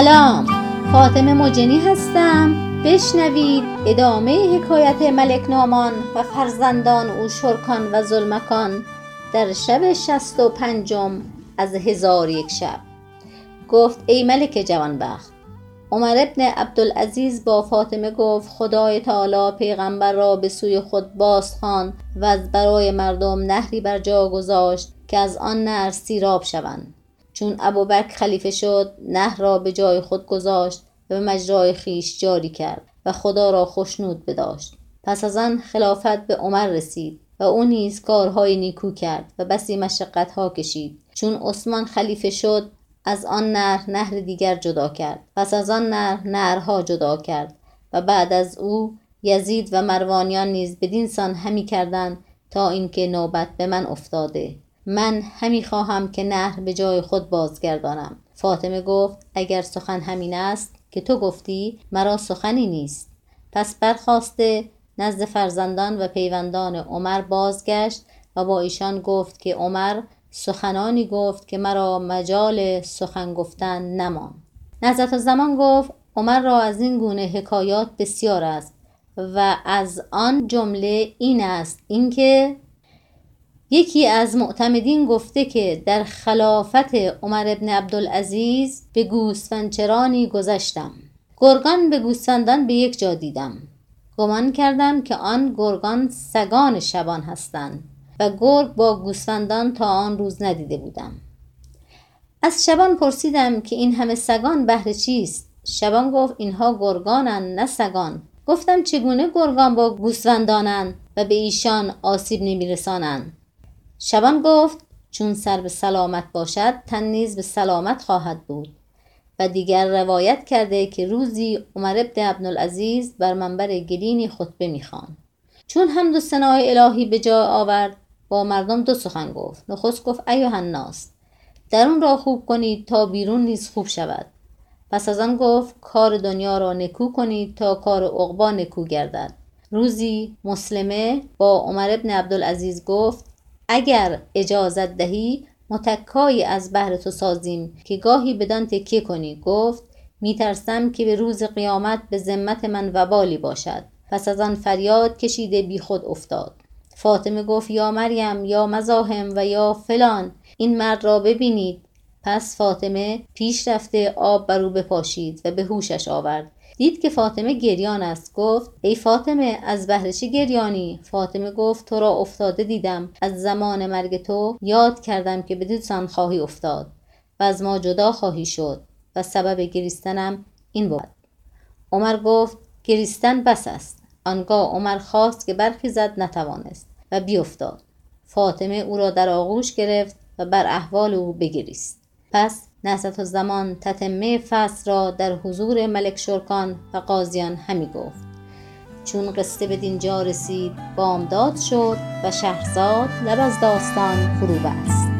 سلام، فاطمه مجنی هستم. بشنوید ادامه حکایت ملک نعمان و فرزندان او شرکان و ذوالمکان در شب 65 از 1001 شب. گفت ای ملک جوانبخت، عمر ابن عبدالعزیز با فاطمه گفت خدای تعالی پیغمبر را به سوی خود بازخواند و از برای مردم نهری بر جا گذاشت که از آن نهر سیراب شوند. چون ابوبکر خلیفه شد، نهر را به جای خود گذاشت و به مجرای خیش جاری کرد و خدا را خوشنود بداشت. پس از آن خلافت به عمر رسید و او نیز کارهای نیکو کرد و بسی مشقت‌ها کشید. چون عثمان خلیفه شد، از آن نهر دیگر جدا کرد. پس از آن نهرها جدا کرد و بعد از او یزید و مروانیان نیز بدین سان همی کردند تا اینکه نوبت به من افتاده. من همی خواهم که نهر به جای خود بازگردانم. فاطمه گفت اگر سخن همین است که تو گفتی، مرا سخنی نیست. پس برخاسته نزد فرزندان و پیوندان عمر بازگشت و با ایشان گفت که عمر سخنانی گفت که مرا مجال سخن گفتن نماند. نزدت زمان گفت عمر را از این گونه حکایات بسیار است و از آن جمله این است اینکه یکی از معتمدین گفته که در خلافت عمر ابن عبدالعزیز به گوسفندچرانی گذشتم. گرگان به گوسفندان به یک جا دیدم. گمان کردم که آن گرگان سگان شبان هستند و گرگ با گوسفندان تا آن روز ندیده بودم. از شبان پرسیدم که این همه سگان بهر چیست؟ شبان گفت اینها گرگانند نه سگان. گفتم چگونه گرگان با گوسفندانند و به ایشان آسیب نمیرسانند؟ شبان گفت چون سر به سلامت باشد، تن نیز به سلامت خواهد بود. و دیگر روایت کرده که روزی عمر ابن عبدالعزیز بر منبر گلینی خطبه میخواند. چون حمد و ثنای الهی به جای آورد، با مردم دو سخن گفت. نخست گفت ایها الناس، درون را خوب کنید تا بیرون نیز خوب شود. پس از آن گفت کار دنیا را نکو کنید تا کار عقبی نکو گردد. روزی مسلمه با عمر ابن عبدالعزیز گفت اگر اجازت دهی متکایی از بهر تو سازیم که گاهی بدان تکیه کنی. گفت میترسم که به روز قیامت به ذمت من وبالی باشد. پس از آن فریاد کشیده بی خود افتاد. فاطمه گفت یا مریم یا مزاحم و یا فلان، این مرد را ببینید. پس فاطمه پیش رفته آب بر او بپاشید و به هوشش آورد. دید که فاطمه گریان است. گفت ای فاطمه از بهر چه گریانی؟ فاطمه گفت تو را افتاده دیدم، از زمان مرگ تو یاد کردم که بدین سان خواهی افتاد و از ما جدا خواهی شد و سبب گریستنم این بود. عمر گفت گریستن بس است. آنگاه عمر خواست که برخیزد، نتوانست و بیافتاد. فاطمه او را در آغوش گرفت و بر احوال او بگریست. پس نصرت الزمان تتمه فصل را در حضور ملک شرکان و قاضیان همی گفت. چون قصه به دینجا رسید بامداد شد و شهرزاد لب از داستان فرو بست.